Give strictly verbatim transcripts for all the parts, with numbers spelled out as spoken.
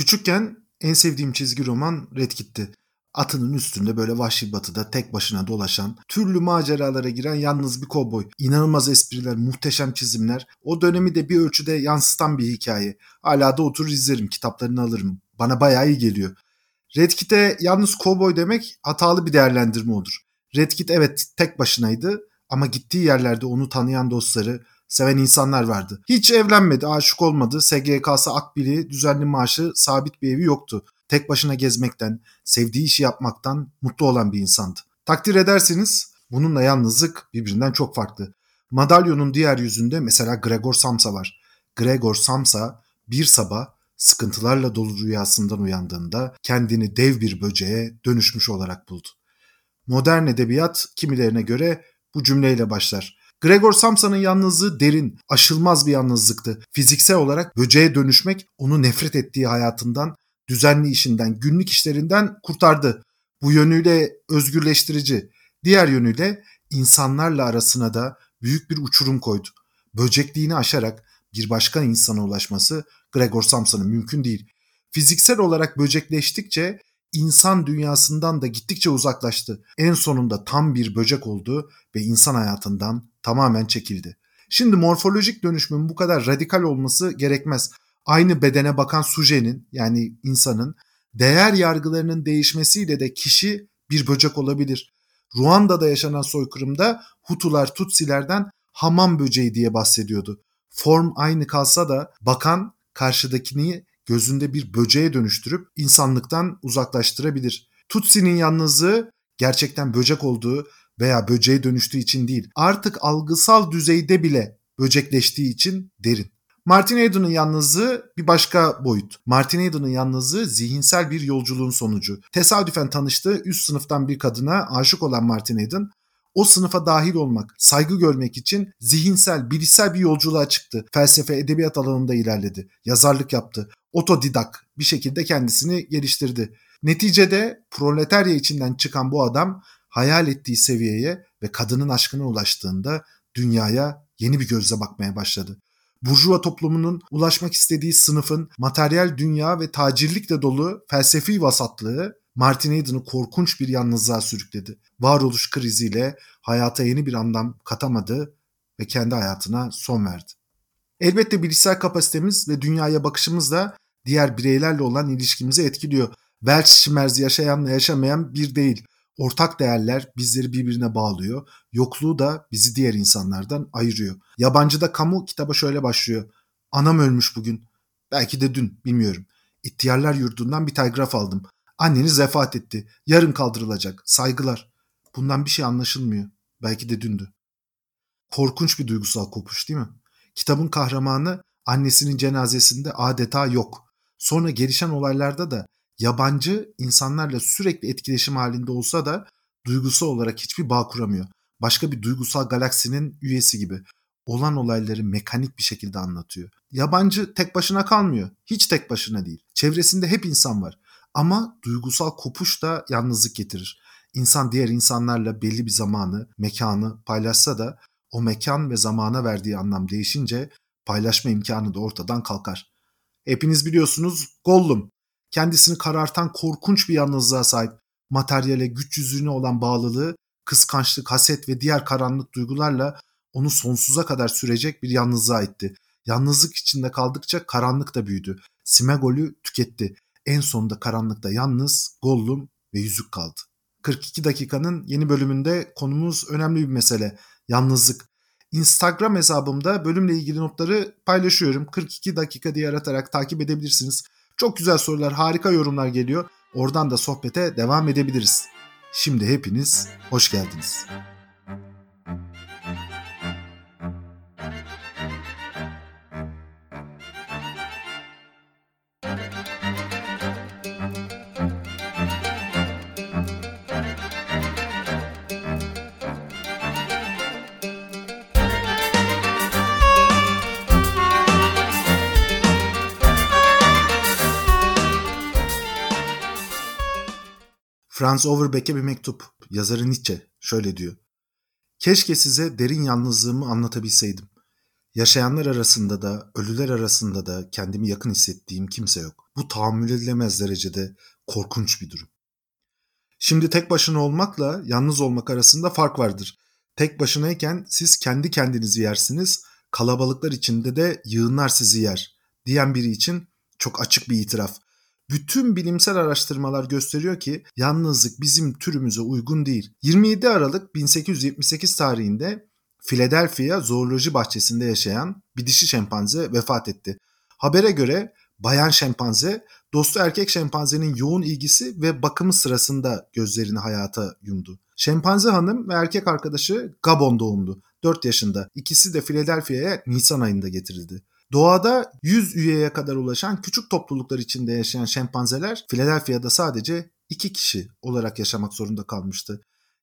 Küçükken en sevdiğim çizgi roman Red Kit'ti. Atının üstünde böyle vahşi batıda tek başına dolaşan, türlü maceralara giren yalnız bir kovboy. İnanılmaz espriler, muhteşem çizimler. O dönemi de bir ölçüde yansıtan bir hikaye. Hala da oturur izlerim, kitaplarını alırım. Bana bayağı iyi geliyor. Red Kit'e yalnız kovboy demek hatalı bir değerlendirme olur. Red Kit evet tek başınaydı ama gittiği yerlerde onu tanıyan dostları, seven insanlar vardı. Hiç evlenmedi, aşık olmadı, S G K'sı, akbili, düzenli maaşı, sabit bir evi yoktu. Tek başına gezmekten, sevdiği işi yapmaktan mutlu olan bir insandı. Takdir edersiniz bununla yalnızlık birbirinden çok farklı. Madalyonun diğer yüzünde mesela Gregor Samsa var. Gregor Samsa bir sabah sıkıntılarla dolu rüyasından uyandığında kendini dev bir böceğe dönüşmüş olarak buldu. Modern edebiyat kimilerine göre bu cümleyle başlar. Gregor Samsa'nın yalnızlığı derin, aşılmaz bir yalnızlıktı. Fiziksel olarak böceğe dönüşmek onu nefret ettiği hayatından, düzenli işinden, günlük işlerinden kurtardı. Bu yönüyle özgürleştirici, diğer yönüyle insanlarla arasına da büyük bir uçurum koydu. Böcekliğini aşarak bir başka insana ulaşması Gregor Samsa'nın mümkün değil. Fiziksel olarak böcekleştikçe insan dünyasından da gittikçe uzaklaştı. En sonunda tam bir böcek oldu ve insan hayatından tamamen çekildi. Şimdi morfolojik dönüşümün bu kadar radikal olması gerekmez. Aynı bedene bakan sujenin, yani insanın değer yargılarının değişmesiyle de kişi bir böcek olabilir. Ruanda'da yaşanan soykırımda Hutular Tutsilerden hamam böceği diye bahsediyordu. Form aynı kalsa da bakan karşıdakini gözünde bir böceğe dönüştürüp insanlıktan uzaklaştırabilir. Tutsi'nin yalnızlığı gerçekten böcek olduğu veya böceğe dönüştüğü için değil, artık algısal düzeyde bile böcekleştiği için derin. Martin Eden'ın yalnızlığı bir başka boyut. Martin Eden'ın yalnızlığı zihinsel bir yolculuğun sonucu. Tesadüfen tanıştığı üst sınıftan bir kadına aşık olan Martin Eden, o sınıfa dahil olmak, saygı görmek için zihinsel, bilişsel bir yolculuğa çıktı. Felsefe, edebiyat alanında ilerledi. Yazarlık yaptı. Otodidak bir şekilde kendisini geliştirdi. Neticede proletarya içinden çıkan bu adam hayal ettiği seviyeye ve kadının aşkına ulaştığında dünyaya yeni bir gözle bakmaya başladı. Burjuva toplumunun ulaşmak istediği sınıfın materyal dünya ve tacirlikle dolu felsefi vasatlığı Martin Eden'ı korkunç bir yalnızlığa sürükledi. Varoluş kriziyle hayata yeni bir anlam katamadı ve kendi hayatına son verdi. Elbette bilişsel kapasitemiz ve dünyaya bakışımız da diğer bireylerle olan ilişkimizi etkiliyor. Welch Schmerz yaşayanla yaşamayan bir değil. Ortak değerler bizleri birbirine bağlıyor, yokluğu da bizi diğer insanlardan ayırıyor. Yabancı'da Camus kitaba şöyle başlıyor. Anam ölmüş bugün, belki de dün, bilmiyorum. İhtiyarlar yurdundan bir telgraf aldım. Anneniz vefat etti, yarın kaldırılacak, saygılar. Bundan bir şey anlaşılmıyor, belki de dündü. Korkunç bir duygusal kopuş değil mi? Kitabın kahramanı annesinin cenazesinde adeta yok. Sonra gelişen olaylarda da Yabancı insanlarla sürekli etkileşim halinde olsa da duygusal olarak hiçbir bağ kuramıyor. Başka bir duygusal galaksinin üyesi gibi. Olan olayları mekanik bir şekilde anlatıyor. Yabancı tek başına kalmıyor. Hiç tek başına değil. Çevresinde hep insan var. Ama duygusal kopuş da yalnızlık getirir. İnsan diğer insanlarla belli bir zamanı, mekanı paylaşsa da o mekan ve zamana verdiği anlam değişince paylaşma imkanı da ortadan kalkar. Hepiniz biliyorsunuz Gollum. Kendisini karartan korkunç bir yalnızlığa sahip, materyale, güç yüzüğüne olan bağlılığı, kıskançlık, haset ve diğer karanlık duygularla onu sonsuza kadar sürecek bir yalnızlığa itti. Yalnızlık içinde kaldıkça karanlık da büyüdü. Smeagol'ü tüketti. En sonunda karanlıkta yalnız Gollum ve yüzük kaldı. kırk iki dakikanın yeni bölümünde konumuz önemli bir mesele. Yalnızlık. Instagram hesabımda bölümle ilgili notları paylaşıyorum. kırk iki dakika diye aratarak takip edebilirsiniz. Çok güzel sorular, harika yorumlar geliyor. Oradan da sohbete devam edebiliriz. Şimdi hepiniz hoş geldiniz. Franz Overbeck'e bir mektup. Yazarı Nietzsche şöyle diyor. Keşke size derin yalnızlığımı anlatabilseydim. Yaşayanlar arasında da ölüler arasında da kendimi yakın hissettiğim kimse yok. Bu tahammül edilemez derecede korkunç bir durum. Şimdi tek başına olmakla yalnız olmak arasında fark vardır. Tek başınayken siz kendi kendinizi yersiniz, kalabalıklar içinde de yığınlar sizi yer diyen biri için çok açık bir itiraf. Bütün bilimsel araştırmalar gösteriyor ki yalnızlık bizim türümüze uygun değil. yirmi yedi Aralık bin sekiz yüz yetmiş sekiz tarihinde Philadelphia zooloji bahçesinde yaşayan bir dişi şempanze vefat etti. Habere göre bayan şempanze, dostu erkek şempanzenin yoğun ilgisi ve bakımı sırasında gözlerini hayata yumdu. Şempanze hanım ve erkek arkadaşı Gabon doğumlu, dört yaşında. İkisi de Philadelphia'ya Nisan ayında getirildi. Doğada yüz üyeye kadar ulaşan küçük topluluklar içinde yaşayan şempanzeler Philadelphia'da sadece iki kişi olarak yaşamak zorunda kalmıştı.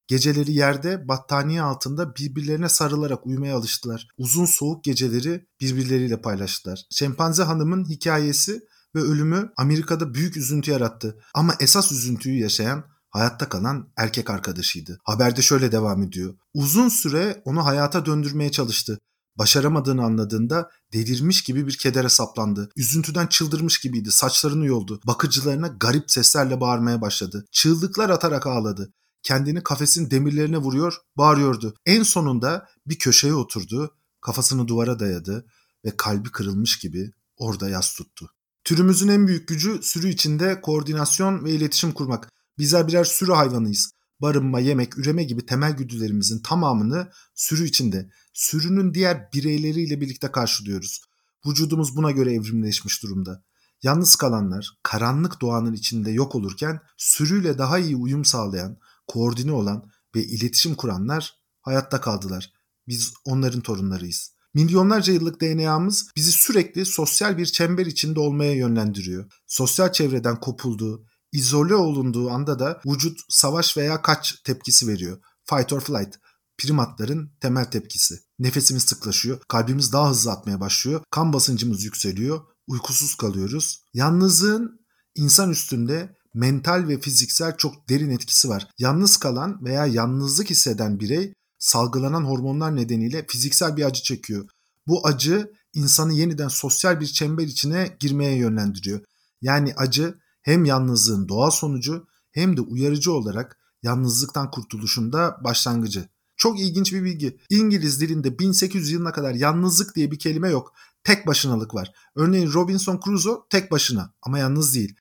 Geceleri yerde battaniye altında birbirlerine sarılarak uyumaya alıştılar. Uzun soğuk geceleri birbirleriyle paylaştılar. Şempanze hanımın hikayesi ve ölümü Amerika'da büyük üzüntü yarattı. Ama esas üzüntüyü yaşayan hayatta kalan erkek arkadaşıydı. Haberde şöyle devam ediyor. Uzun süre onu hayata döndürmeye çalıştı. Başaramadığını anladığında delirmiş gibi bir kedere saplandı. Üzüntüden çıldırmış gibiydi. Saçlarını yoldu. Bakıcılarına garip seslerle bağırmaya başladı. Çığlıklar atarak ağladı. Kendini kafesin demirlerine vuruyor, bağırıyordu. En sonunda bir köşeye oturdu, kafasını duvara dayadı ve kalbi kırılmış gibi orada yas tuttu. Türümüzün en büyük gücü sürü içinde koordinasyon ve iletişim kurmak. Bizler birer sürü hayvanıyız. Barınma, yemek, üreme gibi temel güdülerimizin tamamını sürü içinde, sürünün diğer bireyleriyle birlikte karşılıyoruz. Vücudumuz buna göre evrimleşmiş durumda. Yalnız kalanlar karanlık doğanın içinde yok olurken sürüyle daha iyi uyum sağlayan, koordine olan ve iletişim kuranlar hayatta kaldılar. Biz onların torunlarıyız. Milyonlarca yıllık D N A'mız bizi sürekli sosyal bir çember içinde olmaya yönlendiriyor. Sosyal çevreden kopulduğu, izole olunduğu anda da vücut savaş veya kaç tepkisi veriyor. Fight or flight, primatların temel tepkisi. Nefesimiz sıklaşıyor, kalbimiz daha hızlı atmaya başlıyor, kan basıncımız yükseliyor, uykusuz kalıyoruz. Yalnızlığın insan üstünde mental ve fiziksel çok derin etkisi var. Yalnız kalan veya yalnızlık hisseden birey salgılanan hormonlar nedeniyle fiziksel bir acı çekiyor. Bu acı insanı yeniden sosyal bir çember içine girmeye yönlendiriyor. Yani acı hem yalnızlığın doğal sonucu hem de uyarıcı olarak yalnızlıktan kurtuluşun da başlangıcı. Çok ilginç bir bilgi. İngiliz dilinde bin sekiz yüz yılına kadar yalnızlık diye bir kelime yok. Tek başınalık var. Örneğin Robinson Crusoe tek başına ama yalnız değil.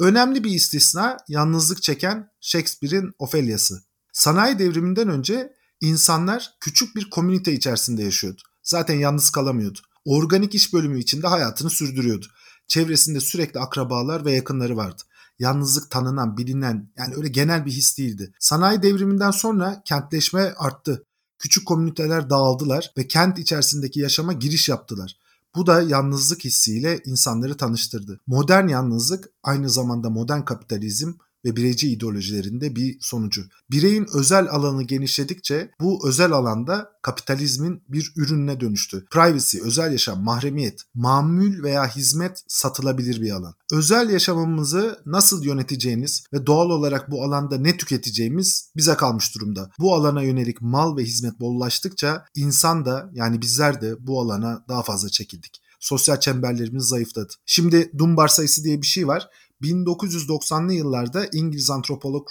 Önemli bir istisna yalnızlık çeken Shakespeare'in Ophelia'sı. Sanayi devriminden önce insanlar küçük bir komünite içerisinde yaşıyordu. Zaten yalnız kalamıyordu. Organik iş bölümü içinde hayatını sürdürüyordu. Çevresinde sürekli akrabalar ve yakınları vardı. Yalnızlık tanınan, bilinen, yani öyle genel bir his değildi. Sanayi devriminden sonra kentleşme arttı. Küçük komüniteler dağıldılar ve kent içerisindeki yaşama giriş yaptılar. Bu da yalnızlık hissiyle insanları tanıştırdı. Modern yalnızlık aynı zamanda modern kapitalizm ve bireyci ideolojilerinde bir sonucu. Bireyin özel alanı genişledikçe bu özel alanda kapitalizmin bir ürününe dönüştü. Privacy, özel yaşam, mahremiyet, mamül veya hizmet satılabilir bir alan. Özel yaşamımızı nasıl yöneteceğimiz ve doğal olarak bu alanda ne tüketeceğimiz bize kalmış durumda. Bu alana yönelik mal ve hizmet bollaştıkça insan da, yani bizler de bu alana daha fazla çekildik. Sosyal çemberlerimiz zayıfladı. Şimdi Dunbar sayısı diye bir şey var. bin dokuz yüz doksanlı yıllarda İngiliz antropolog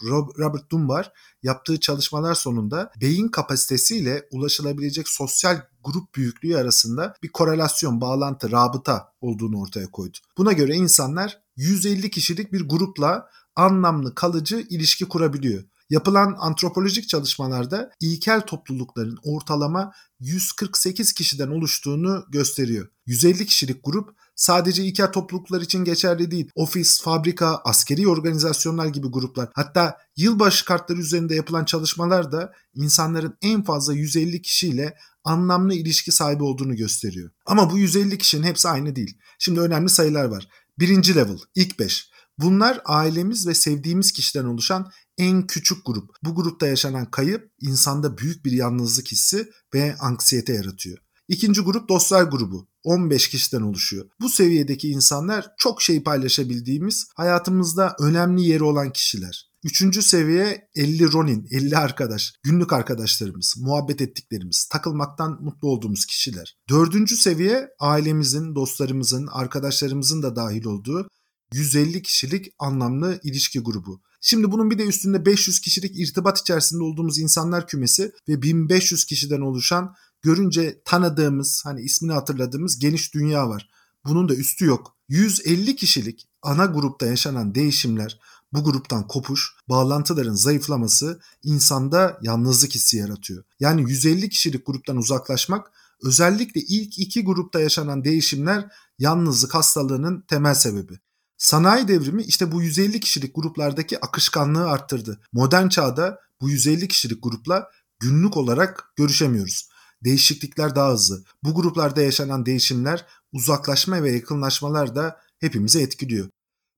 Robert Dunbar yaptığı çalışmalar sonunda beyin kapasitesiyle ulaşılabilecek sosyal grup büyüklüğü arasında bir korelasyon, bağlantı, rabıta olduğunu ortaya koydu. Buna göre insanlar yüz elli kişilik bir grupla anlamlı, kalıcı ilişki kurabiliyor. Yapılan antropolojik çalışmalarda ilkel toplulukların ortalama yüz kırk sekiz kişiden oluştuğunu gösteriyor. yüz elli kişilik grup sadece ilkel topluluklar için geçerli değil. Ofis, fabrika, askeri organizasyonlar gibi gruplar, hatta yılbaşı kartları üzerinde yapılan çalışmalar da insanların en fazla yüz elli kişiyle anlamlı ilişki sahibi olduğunu gösteriyor. Ama bu yüz elli kişinin hepsi aynı değil. Şimdi önemli sayılar var. Birinci level, ilk beş. Bunlar ailemiz ve sevdiğimiz kişiden oluşan en küçük grup. Bu grupta yaşanan kayıp insanda büyük bir yalnızlık hissi ve anksiyete yaratıyor. İkinci grup dostlar grubu. on beş kişiden oluşuyor. Bu seviyedeki insanlar çok şey paylaşabildiğimiz, hayatımızda önemli yeri olan kişiler. Üçüncü seviye elli Ronin, elli arkadaş, günlük arkadaşlarımız, muhabbet ettiklerimiz, takılmaktan mutlu olduğumuz kişiler. Dördüncü seviye ailemizin, dostlarımızın, arkadaşlarımızın da dahil olduğu yüz elli kişilik anlamlı ilişki grubu. Şimdi bunun bir de üstünde beş yüz kişilik irtibat içerisinde olduğumuz insanlar kümesi ve bin beş yüz kişiden oluşan görünce tanıdığımız, hani ismini hatırladığımız geniş dünya var. Bunun da üstü yok. yüz elli kişilik ana grupta yaşanan değişimler, bu gruptan kopuş, bağlantıların zayıflaması insanda yalnızlık hissi yaratıyor. Yani yüz elli kişilik gruptan uzaklaşmak, özellikle ilk iki grupta yaşanan değişimler yalnızlık hastalığının temel sebebi. Sanayi devrimi işte bu yüz elli kişilik gruplardaki akışkanlığı arttırdı. Modern çağda bu yüz elli kişilik grupla günlük olarak görüşemiyoruz. Değişiklikler daha hızlı. Bu gruplarda yaşanan değişimler, uzaklaşma ve yakınlaşmalar da hepimizi etkiliyor.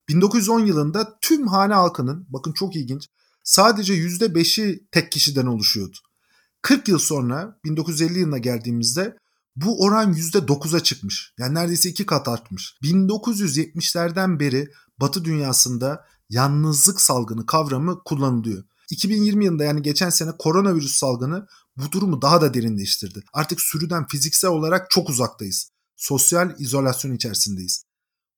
bin dokuz yüz on yılında tüm hane halkının, bakın çok ilginç, sadece yüzde beşi tek kişiden oluşuyordu. kırk yıl sonra bin dokuz yüz elli yılına geldiğimizde bu oran yüzde dokuza çıkmış. Yani neredeyse iki kat artmış. bin dokuz yüz yetmişlerden beri Batı dünyasında yalnızlık salgını kavramı kullanılıyor. iki bin yirmi yılında, yani geçen sene, koronavirüs salgını bu durumu daha da derinleştirdi. Artık sürüden fiziksel olarak çok uzaktayız. Sosyal izolasyon içerisindeyiz.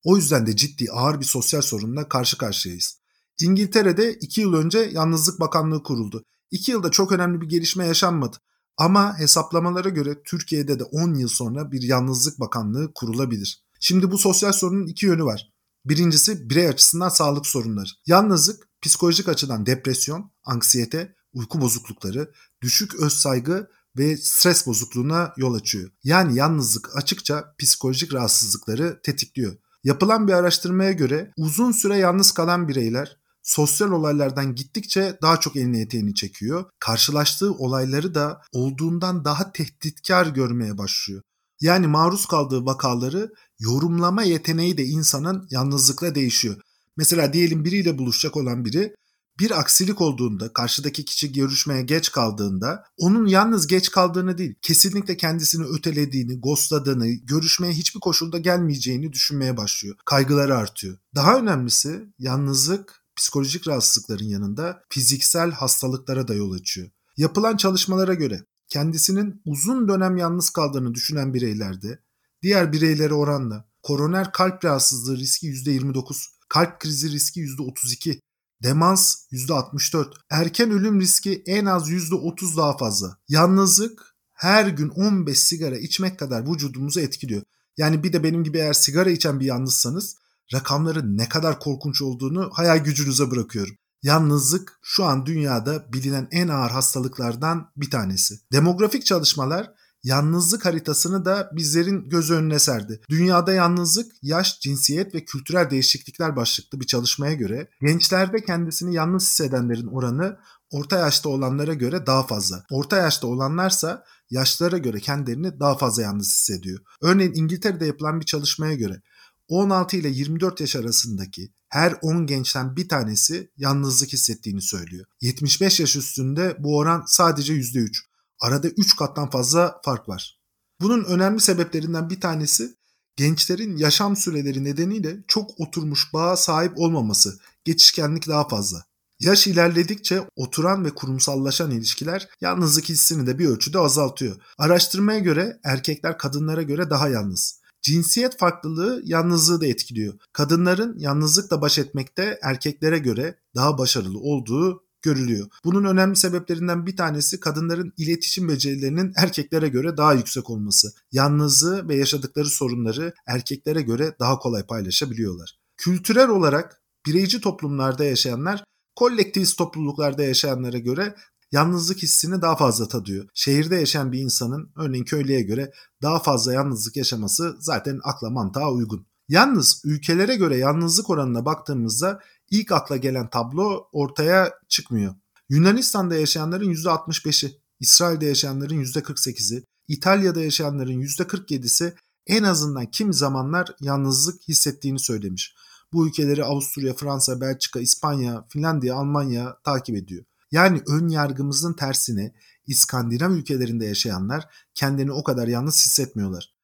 O yüzden de ciddi, ağır bir sosyal sorunla karşı karşıyayız. İngiltere'de iki yıl önce Yalnızlık Bakanlığı kuruldu. iki yılda çok önemli bir gelişme yaşanmadı. Ama hesaplamalara göre Türkiye'de de on yıl sonra bir Yalnızlık Bakanlığı kurulabilir. Şimdi bu sosyal sorunun iki yönü var. Birincisi birey açısından sağlık sorunları. Yalnızlık, psikolojik açıdan depresyon, anksiyete, uyku bozuklukları, düşük özsaygı ve stres bozukluğuna yol açıyor. Yani yalnızlık açıkça psikolojik rahatsızlıkları tetikliyor. Yapılan bir araştırmaya göre uzun süre yalnız kalan bireyler sosyal olaylardan gittikçe daha çok elini eteğini çekiyor. Karşılaştığı olayları da olduğundan daha tehditkar görmeye başlıyor. Yani maruz kaldığı vakaları yorumlama yeteneği de insanın yalnızlıkla değişiyor. Mesela diyelim biriyle buluşacak olan biri bir aksilik olduğunda, karşıdaki kişi görüşmeye geç kaldığında, onun yalnız geç kaldığını değil, kesinlikle kendisini ötelediğini, ghostladığını, görüşmeye hiçbir koşulda gelmeyeceğini düşünmeye başlıyor. Kaygıları artıyor. Daha önemlisi, yalnızlık psikolojik rahatsızlıkların yanında fiziksel hastalıklara da yol açıyor. Yapılan çalışmalara göre kendisinin uzun dönem yalnız kaldığını düşünen bireylerde diğer bireylere oranla koroner kalp rahatsızlığı riski yüzde yirmi dokuz, kalp krizi riski yüzde otuz iki, demans yüzde altmış dört, erken ölüm riski en az yüzde otuz daha fazla. Yalnızlık her gün on beş sigara içmek kadar vücudumuzu etkiliyor. Yani bir de benim gibi eğer sigara içen bir yalnızsanız rakamların ne kadar korkunç olduğunu hayal gücünüze bırakıyorum. Yalnızlık şu an dünyada bilinen en ağır hastalıklardan bir tanesi. Demografik çalışmalar yalnızlık haritasını da bizlerin göz önüne serdi. Dünyada yalnızlık, yaş, cinsiyet ve kültürel değişiklikler başlıklı bir çalışmaya göre gençlerde kendisini yalnız hissedenlerin oranı orta yaşta olanlara göre daha fazla. Orta yaşta olanlarsa yaşlara göre kendilerini daha fazla yalnız hissediyor. Örneğin İngiltere'de yapılan bir çalışmaya göre on altı ile yirmi dört yaş arasındaki her on gençten bir tanesi yalnızlık hissettiğini söylüyor. yetmiş beş yaş üstünde bu oran sadece yüzde üç. Arada üç kattan fazla fark var. Bunun önemli sebeplerinden bir tanesi gençlerin yaşam süreleri nedeniyle çok oturmuş bağa sahip olmaması, geçişkenlik daha fazla. Yaş ilerledikçe oturan ve kurumsallaşan ilişkiler yalnızlık hissini de bir ölçüde azaltıyor. Araştırmaya göre erkekler kadınlara göre daha yalnız. Cinsiyet farklılığı yalnızlığı da etkiliyor. Kadınların yalnızlıkla baş etmekte erkeklere göre daha başarılı olduğu görülüyor. Bunun önemli sebeplerinden bir tanesi kadınların iletişim becerilerinin erkeklere göre daha yüksek olması. Yalnızlığı ve yaşadıkları sorunları erkeklere göre daha kolay paylaşabiliyorlar. Kültürel olarak bireyci toplumlarda yaşayanlar, kolektivist topluluklarda yaşayanlara göre yalnızlık hissini daha fazla tadıyor. Şehirde yaşayan bir insanın örneğin köylüye göre daha fazla yalnızlık yaşaması zaten akla mantığa uygun. Yalnız ülkelere göre yalnızlık oranına baktığımızda ilk akla gelen tablo ortaya çıkmıyor. Yunanistan'da yaşayanların yüzde altmış beşi, İsrail'de yaşayanların yüzde kırk sekizi, İtalya'da yaşayanların yüzde kırk yedisi en azından kimi zamanlar yalnızlık hissettiğini söylemiş. Bu ülkeleri Avusturya, Fransa, Belçika, İspanya, Finlandiya, Almanya takip ediyor. Yani ön yargımızın tersine İskandinav ülkelerinde yaşayanlar kendini o kadar yalnız hissetmiyorlar.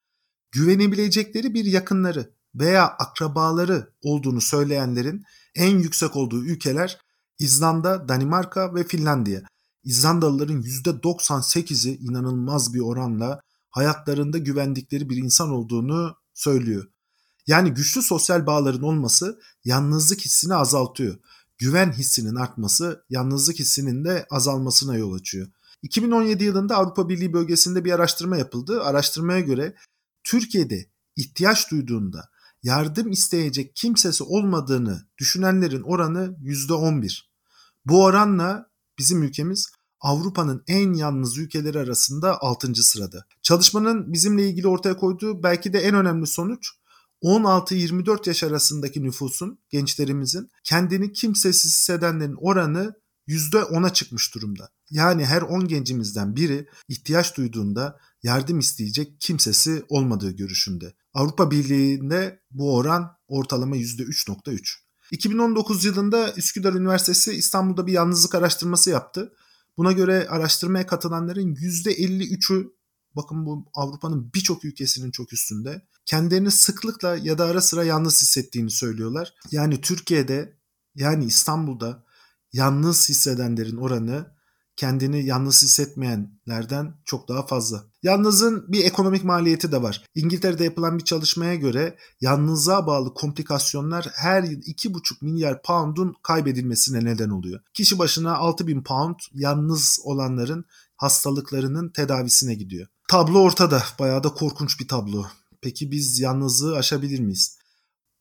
Güvenebilecekleri bir yakınları veya akrabaları olduğunu söyleyenlerin en yüksek olduğu ülkeler İzlanda, Danimarka ve Finlandiya. İzlandalıların yüzde doksan sekizi inanılmaz bir oranla hayatlarında güvendikleri bir insan olduğunu söylüyor. Yani güçlü sosyal bağların olması yalnızlık hissini azaltıyor. Güven hissinin artması yalnızlık hissinin de azalmasına yol açıyor. iki bin on yedi yılında Avrupa Birliği bölgesinde bir araştırma yapıldı. Araştırmaya göre Türkiye'de ihtiyaç duyduğunda yardım isteyecek kimsesi olmadığını düşünenlerin oranı yüzde on bir. Bu oranla bizim ülkemiz Avrupa'nın en yalnız ülkeleri arasında altıncı sırada. Çalışmanın bizimle ilgili ortaya koyduğu belki de en önemli sonuç on altı yirmi dört yaş arasındaki nüfusun, gençlerimizin kendini kimsesiz hissedenlerin oranı yüzde ona çıkmış durumda. Yani her on gencimizden biri ihtiyaç duyduğunda yardım isteyecek kimsesi olmadığı görüşünde. Avrupa Birliği'nde bu oran ortalama yüzde üç virgül üç. iki bin on dokuz yılında Üsküdar Üniversitesi İstanbul'da bir yalnızlık araştırması yaptı. Buna göre araştırmaya katılanların yüzde elli üçü, bakın bu Avrupa'nın birçok ülkesinin çok üstünde, kendilerini sıklıkla ya da ara sıra yalnız hissettiğini söylüyorlar. Yani Türkiye'de, yani İstanbul'da yalnız hissedenlerin oranı kendini yalnız hissetmeyenlerden çok daha fazla. Yalnızlığın bir ekonomik maliyeti de var. İngiltere'de yapılan bir çalışmaya göre yalnızlığa bağlı komplikasyonlar her yıl iki virgül beş milyar pound'un kaybedilmesine neden oluyor. Kişi başına altı bin pound yalnız olanların hastalıklarının tedavisine gidiyor. Tablo ortada. Bayağı da korkunç bir tablo. Peki biz yalnızlığı aşabilir miyiz?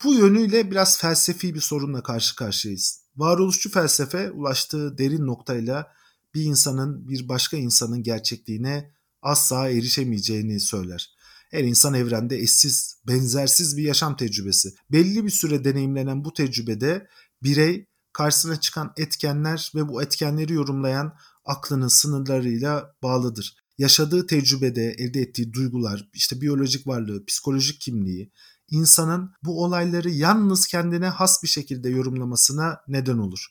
Bu yönüyle biraz felsefi bir sorunla karşı karşıyayız. Varoluşçu felsefe ulaştığı derin noktayla bir insanın bir başka insanın gerçekliğine asla erişemeyeceğini söyler. Her insan evrende eşsiz, benzersiz bir yaşam tecrübesi. Belli bir süre deneyimlenen bu tecrübede birey karşısına çıkan etkenler ve bu etkenleri yorumlayan aklının sınırlarıyla bağlıdır. Yaşadığı tecrübede elde ettiği duygular, işte biyolojik varlığı, psikolojik kimliği, insanın bu olayları yalnız kendine has bir şekilde yorumlamasına neden olur.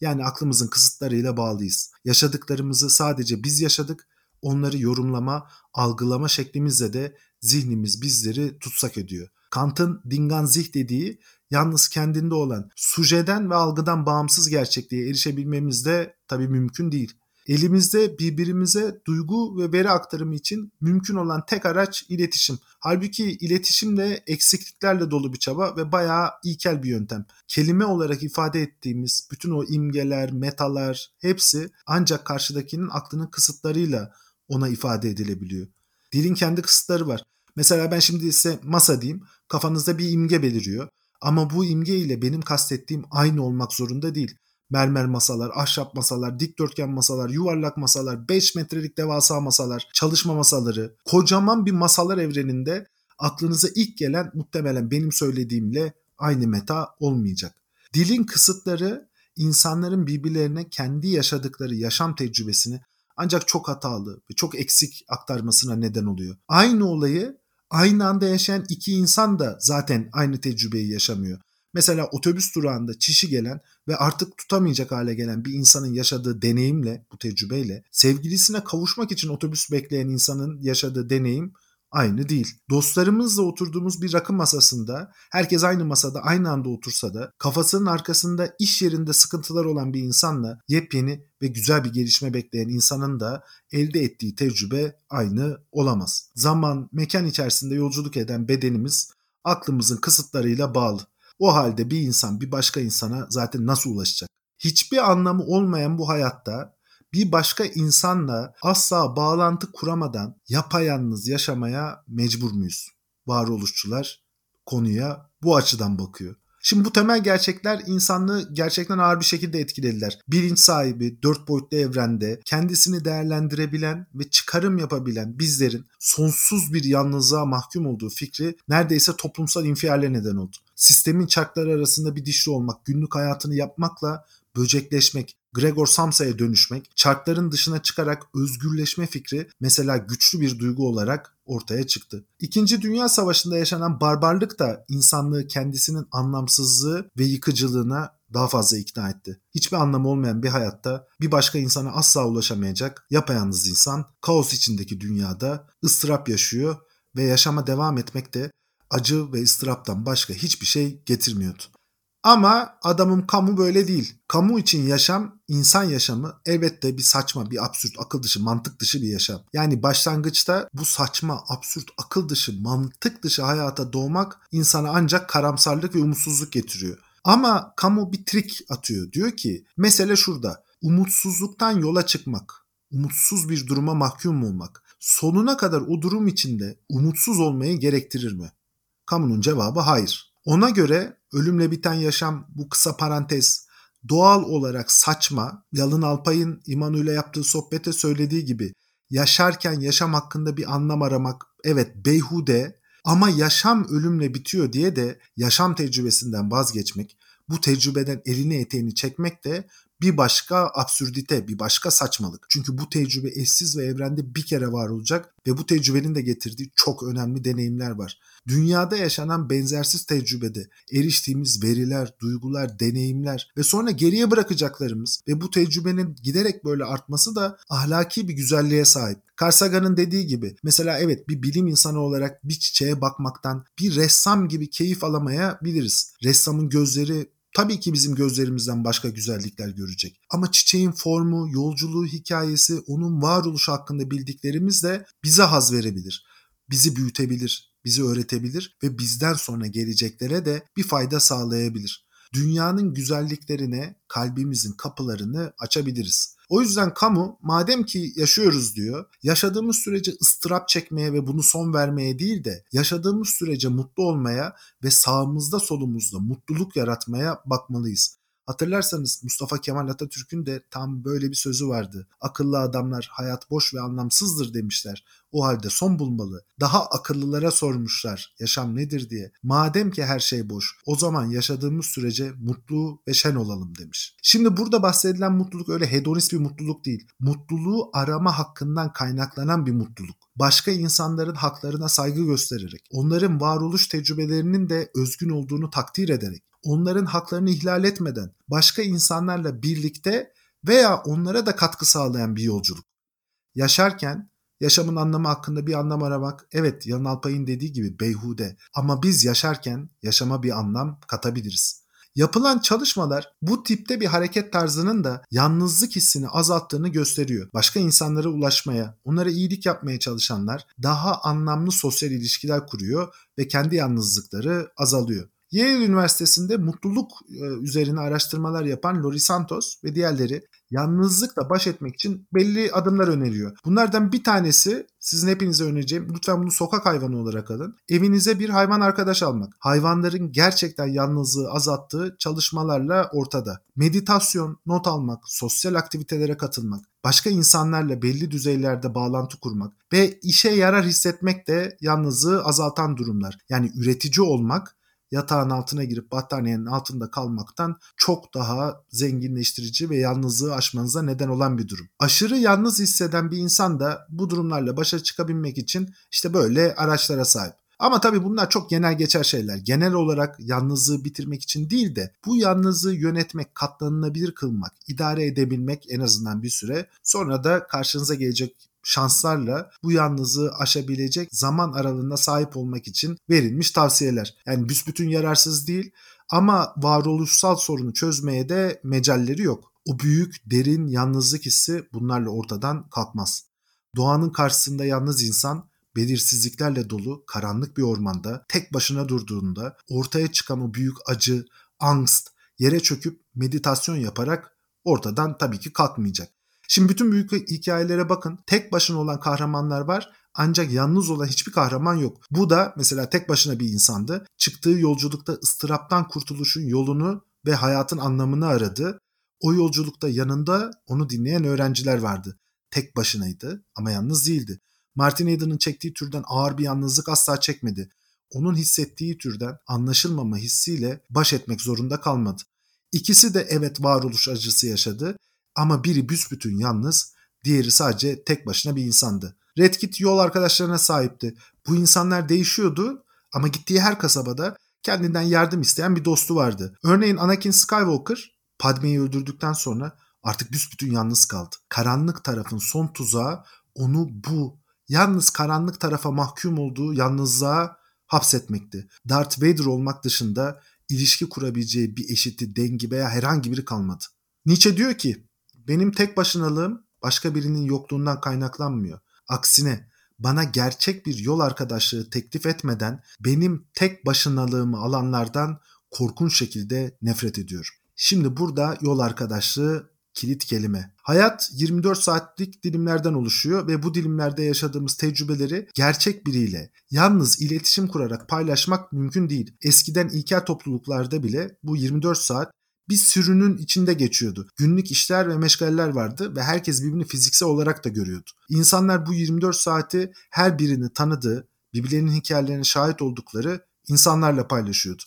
Yani aklımızın kısıtlarıyla bağlıyız. Yaşadıklarımızı sadece biz yaşadık, onları yorumlama, algılama şeklimizle de zihnimiz bizleri tutsak ediyor. Kant'ın Dinganzih dediği yalnız kendinde olan sujeden ve algıdan bağımsız gerçekliğe erişebilmemiz de tabii mümkün değil. Elimizde birbirimize duygu ve veri aktarımı için mümkün olan tek araç iletişim. Halbuki iletişim de eksikliklerle dolu bir çaba ve bayağı ilkel bir yöntem. Kelime olarak ifade ettiğimiz bütün o imgeler, metalar hepsi ancak karşıdakinin aklının kısıtlarıyla ona ifade edilebiliyor. Dilin kendi kısıtları var. Mesela ben şimdi size masa diyeyim, kafanızda bir imge beliriyor. Ama bu imge ile benim kastettiğim aynı olmak zorunda değil. Mermer masalar, ahşap masalar, dikdörtgen masalar, yuvarlak masalar, beş metrelik devasa masalar, çalışma masaları, kocaman bir masalar evreninde aklınıza ilk gelen muhtemelen benim söylediğimle aynı meta olmayacak. Dilin kısıtları insanların birbirlerine kendi yaşadıkları yaşam tecrübesini ancak çok hatalı ve çok eksik aktarmasına neden oluyor. Aynı olayı aynı anda yaşayan iki insan da zaten aynı tecrübeyi yaşamıyor. Mesela otobüs durağında çişi gelen ve artık tutamayacak hale gelen bir insanın yaşadığı deneyimle, bu tecrübeyle, sevgilisine kavuşmak için otobüs bekleyen insanın yaşadığı deneyim aynı değil. Dostlarımızla oturduğumuz bir rakı masasında, herkes aynı masada aynı anda otursa da, kafasının arkasında iş yerinde sıkıntılar olan bir insanla yepyeni ve güzel bir gelişme bekleyen insanın da elde ettiği tecrübe aynı olamaz. Zaman, mekan içerisinde yolculuk eden bedenimiz aklımızın kısıtlarıyla bağlı. O halde bir insan bir başka insana zaten nasıl ulaşacak? Hiçbir anlamı olmayan bu hayatta bir başka insanla asla bağlantı kuramadan yapayalnız yaşamaya mecbur muyuz? Varoluşçular konuya bu açıdan bakıyor. Şimdi bu temel gerçekler insanlığı gerçekten ağır bir şekilde etkilediler. Bilinç sahibi, dört boyutlu evrende kendisini değerlendirebilen ve çıkarım yapabilen bizlerin sonsuz bir yalnızlığa mahkum olduğu fikri neredeyse toplumsal infiale neden oldu. Sistemin çarkları arasında bir dişli olmak, günlük hayatını yapmakla böcekleşmek, Gregor Samsa'ya dönüşmek, çarkların dışına çıkarak özgürleşme fikri mesela güçlü bir duygu olarak ortaya çıktı. İkinci Dünya Savaşı'nda yaşanan barbarlık da insanlığı kendisinin anlamsızlığı ve yıkıcılığına daha fazla ikna etti. Hiçbir anlamı olmayan bir hayatta bir başka insana asla ulaşamayacak yapayalnız insan kaos içindeki dünyada ıstırap yaşıyor ve yaşama devam etmek de acı ve ıstıraptan başka hiçbir şey getirmiyordu. Ama adamım Camus böyle değil. Camus için yaşam, insan yaşamı elbette bir saçma, bir absürt, akıl dışı, mantık dışı bir yaşam. Yani başlangıçta bu saçma, absürt, akıl dışı, mantık dışı hayata doğmak insana ancak karamsarlık ve umutsuzluk getiriyor. Ama Camus bir trik atıyor. Diyor ki mesele şurada. Umutsuzluktan yola çıkmak, umutsuz bir duruma mahkum olmak sonuna kadar o durum içinde umutsuz olmayı gerektirir mi? Camus'un cevabı hayır. Ona göre ölümle biten yaşam, bu kısa parantez, doğal olarak saçma, Yalın Alpay'ın İmanu'yla yaptığı sohbette söylediği gibi yaşarken yaşam hakkında bir anlam aramak, evet beyhude, ama yaşam ölümle bitiyor diye de yaşam tecrübesinden vazgeçmek, bu tecrübeden elini eteğini çekmek de bir başka absürdite, bir başka saçmalık. Çünkü bu tecrübe eşsiz ve evrende bir kere var olacak ve bu tecrübenin de getirdiği çok önemli deneyimler var. Dünyada yaşanan benzersiz tecrübede eriştiğimiz veriler, duygular, deneyimler ve sonra geriye bırakacaklarımız ve bu tecrübenin giderek böyle artması da ahlaki bir güzelliğe sahip. Karsagan'ın dediği gibi mesela evet bir bilim insanı olarak bir çiçeğe bakmaktan bir ressam gibi keyif alamayabiliriz. Ressamın gözleri tabii ki bizim gözlerimizden başka güzellikler görecek. Ama çiçeğin formu, yolculuğu, hikayesi, onun varoluşu hakkında bildiklerimiz de bize haz verebilir. Bizi büyütebilir, bizi öğretebilir ve bizden sonra geleceklere de bir fayda sağlayabilir. Dünyanın güzelliklerine kalbimizin kapılarını açabiliriz. O yüzden Camus madem ki yaşıyoruz diyor, yaşadığımız sürece ıstırap çekmeye ve bunu son vermeye değil de yaşadığımız sürece mutlu olmaya ve sağımızda solumuzda mutluluk yaratmaya bakmalıyız. Hatırlarsanız Mustafa Kemal Atatürk'ün de tam böyle bir sözü vardı. Akıllı adamlar hayat boş ve anlamsızdır demişler. O halde son bulmalı. Daha akıllılara sormuşlar yaşam nedir diye. Madem ki her şey boş, o zaman yaşadığımız sürece mutlu ve şen olalım demiş. Şimdi burada bahsedilen mutluluk öyle hedonist bir mutluluk değil. Mutluluğu arama hakkından kaynaklanan bir mutluluk. Başka insanların haklarına saygı göstererek, onların varoluş tecrübelerinin de özgün olduğunu takdir ederek, onların haklarını ihlal etmeden, başka insanlarla birlikte veya onlara da katkı sağlayan bir yolculuk. Yaşarken yaşamın anlamı hakkında bir anlam aramak, evet Yan Alpay'ın dediği gibi beyhude, ama biz yaşarken yaşama bir anlam katabiliriz. Yapılan çalışmalar bu tipte bir hareket tarzının da yalnızlık hissini azalttığını gösteriyor. Başka insanlara ulaşmaya, onlara iyilik yapmaya çalışanlar daha anlamlı sosyal ilişkiler kuruyor ve kendi yalnızlıkları azalıyor. Yale Üniversitesi'nde mutluluk üzerine araştırmalar yapan Lori Santos ve diğerleri yalnızlıkla baş etmek için belli adımlar öneriyor. Bunlardan bir tanesi, sizin hepinize önereceğim, lütfen bunu sokak hayvanı olarak alın. Evinize bir hayvan arkadaş almak. Hayvanların gerçekten yalnızlığı azalttığı çalışmalarla ortada. Meditasyon, not almak, sosyal aktivitelere katılmak, başka insanlarla belli düzeylerde bağlantı kurmak ve işe yarar hissetmek de yalnızlığı azaltan durumlar. Yani üretici olmak, yatağın altına girip battaniyenin altında kalmaktan çok daha zenginleştirici ve yalnızlığı aşmanıza neden olan bir durum. Aşırı yalnız hisseden bir insan da bu durumlarla başa çıkabilmek için işte böyle araçlara sahip. Ama tabii bunlar çok genel geçer şeyler. Genel olarak yalnızlığı bitirmek için değil de bu yalnızlığı yönetmek, katlanılabilir kılmak, idare edebilmek en azından bir süre. Sonra da karşınıza gelecek şanslarla bu yalnızlığı aşabilecek zaman aralığına sahip olmak için verilmiş tavsiyeler. Yani büsbütün yararsız değil ama varoluşsal sorunu çözmeye de mecalleri yok. O büyük, derin yalnızlık hissi bunlarla ortadan kalkmaz. Doğanın karşısında yalnız insan, belirsizliklerle dolu karanlık bir ormanda tek başına durduğunda ortaya çıkan o büyük acı, angst, yere çöküp meditasyon yaparak ortadan tabii ki kalkmayacak. Şimdi bütün büyük hikayelere bakın. Tek başına olan kahramanlar var ancak yalnız olan hiçbir kahraman yok. Bu da mesela tek başına bir insandı. Çıktığı yolculukta ıstıraptan kurtuluşun yolunu ve hayatın anlamını aradı. O yolculukta yanında onu dinleyen öğrenciler vardı. Tek başınaydı ama yalnız değildi. Martin Eden'ın çektiği türden ağır bir yalnızlık asla çekmedi. Onun hissettiği türden anlaşılmama hissiyle baş etmek zorunda kalmadı. İkisi de evet varoluş acısı yaşadı. Ama biri büsbütün yalnız, diğeri sadece tek başına bir insandı. Red Kit yol arkadaşlarına sahipti. Bu insanlar değişiyordu ama gittiği her kasabada kendinden yardım isteyen bir dostu vardı. Örneğin Anakin Skywalker, Padme'yi öldürdükten sonra artık büsbütün yalnız kaldı. Karanlık tarafın son tuzağı onu bu yalnız karanlık tarafa mahkum olduğu yalnızlığa hapsetmekti. Darth Vader olmak dışında ilişki kurabileceği bir eşiti, dengi veya herhangi biri kalmadı. Nietzsche diyor ki, benim tek başınalığım başka birinin yokluğundan kaynaklanmıyor. Aksine bana gerçek bir yol arkadaşlığı teklif etmeden benim tek başınalığımı alanlardan korkunç şekilde nefret ediyorum. Şimdi burada yol arkadaşlığı kilit kelime. Hayat yirmi dört saatlik dilimlerden oluşuyor ve bu dilimlerde yaşadığımız tecrübeleri gerçek biriyle yalnız iletişim kurarak paylaşmak mümkün değil. Eskiden ilkel topluluklarda bile bu yirmi dört saat bir sürünün içinde geçiyordu. Günlük işler ve meşgaleler vardı ve herkes birbirini fiziksel olarak da görüyordu. İnsanlar bu yirmi dört saati her birini tanıdığı, birbirlerinin hikayelerine şahit oldukları insanlarla paylaşıyordu.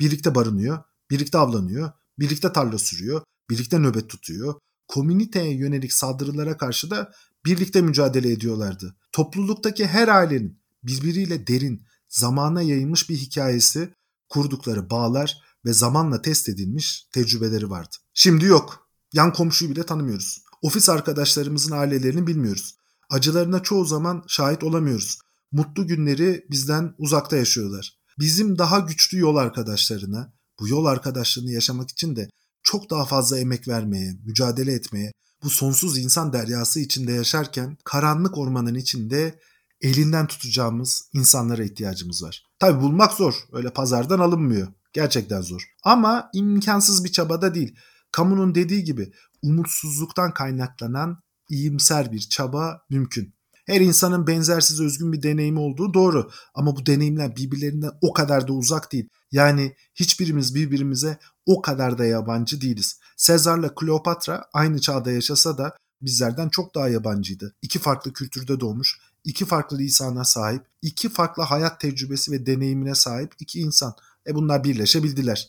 Birlikte barınıyor, birlikte avlanıyor, birlikte tarla sürüyor, birlikte nöbet tutuyor. Komüniteye yönelik saldırılara karşı da birlikte mücadele ediyorlardı. Topluluktaki her ailenin birbiriyle derin, zamana yayılmış bir hikayesi, kurdukları bağlar ve zamanla test edilmiş tecrübeleri vardı. Şimdi yok. Yan komşuyu bile tanımıyoruz. Ofis arkadaşlarımızın ailelerini bilmiyoruz. Acılarına çoğu zaman şahit olamıyoruz. Mutlu günleri bizden uzakta yaşıyorlar. Bizim daha güçlü yol arkadaşlarına, bu yol arkadaşlığını yaşamak için de çok daha fazla emek vermeye, mücadele etmeye, bu sonsuz insan deryası içinde yaşarken karanlık ormanın içinde elinden tutacağımız insanlara ihtiyacımız var. Tabii bulmak zor. Öyle pazardan alınmıyor. Gerçekten zor. Ama imkansız bir çabada değil. Camus'un dediği gibi umutsuzluktan kaynaklanan iyimser bir çaba mümkün. Her insanın benzersiz özgün bir deneyimi olduğu doğru. Ama bu deneyimler birbirlerinden o kadar da uzak değil. Yani hiçbirimiz birbirimize o kadar da yabancı değiliz. Sezar'la Kleopatra aynı çağda yaşasa da bizlerden çok daha yabancıydı. İki farklı kültürde doğmuş, iki farklı lisana sahip, iki farklı hayat tecrübesi ve deneyimine sahip iki insan. E bunlar birleşebildiler.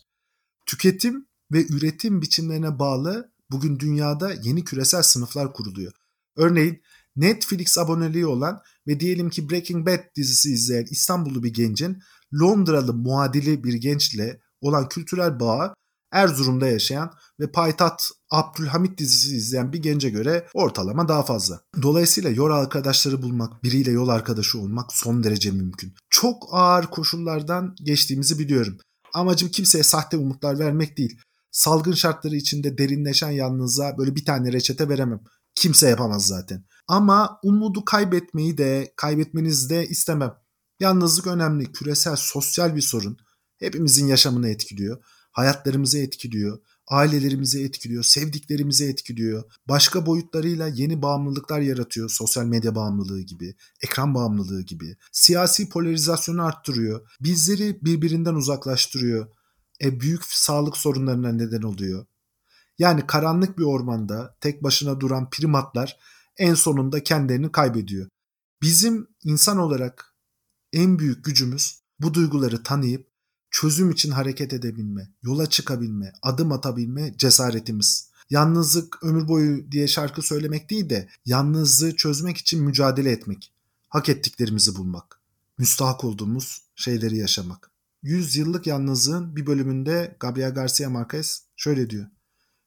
Tüketim ve üretim biçimlerine bağlı bugün dünyada yeni küresel sınıflar kuruluyor. Örneğin Netflix aboneliği olan ve diyelim ki Breaking Bad dizisi izleyen İstanbullu bir gencin Londralı muadili bir gençle olan kültürel bağı Erzurum'da yaşayan ve payitaht Abdülhamit dizisi izleyen bir gence göre ortalama daha fazla. Dolayısıyla yol arkadaşları bulmak, biriyle yol arkadaşı olmak son derece mümkün. Çok ağır koşullardan geçtiğimizi biliyorum. Amacım kimseye sahte umutlar vermek değil. Salgın şartları içinde derinleşen yalnızlığa böyle bir tane reçete veremem. Kimse yapamaz zaten. Ama umudu kaybetmeyi de, kaybetmenizi de istemem. Yalnızlık önemli, küresel, sosyal bir sorun. Hepimizin yaşamını etkiliyor. Hayatlarımızı etkiliyor, ailelerimizi etkiliyor, sevdiklerimizi etkiliyor. Başka boyutlarıyla yeni bağımlılıklar yaratıyor. Sosyal medya bağımlılığı gibi, ekran bağımlılığı gibi. Siyasi polarizasyonu arttırıyor. Bizleri birbirinden uzaklaştırıyor. E büyük sağlık sorunlarına neden oluyor. Yani karanlık bir ormanda tek başına duran primatlar en sonunda kendilerini kaybediyor. Bizim insan olarak en büyük gücümüz bu duyguları tanıyıp çözüm için hareket edebilme, yola çıkabilme, adım atabilme cesaretimiz. Yalnızlık ömür boyu diye şarkı söylemek değil de yalnızlığı çözmek için mücadele etmek. Hak ettiklerimizi bulmak. Müstahak olduğumuz şeyleri yaşamak. yüz yıllık yalnızlığın bir bölümünde Gabriel Garcia Marquez şöyle diyor.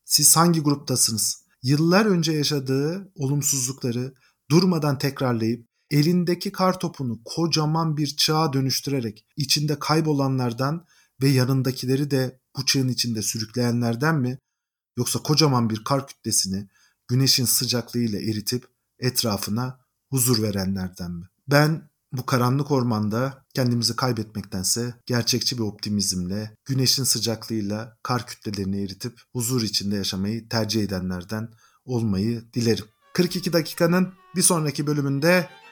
Siz hangi gruptasınız? Yıllar önce yaşadığı olumsuzlukları durmadan tekrarlayıp elindeki kar topunu kocaman bir çığa dönüştürerek içinde kaybolanlardan ve yanındakileri de bu çığın içinde sürükleyenlerden mi? Yoksa kocaman bir kar kütlesini güneşin sıcaklığıyla eritip etrafına huzur verenlerden mi? Ben bu karanlık ormanda kendimizi kaybetmektense gerçekçi bir optimizmle güneşin sıcaklığıyla kar kütlelerini eritip huzur içinde yaşamayı tercih edenlerden olmayı dilerim. kırk iki dakikanın bir sonraki bölümünde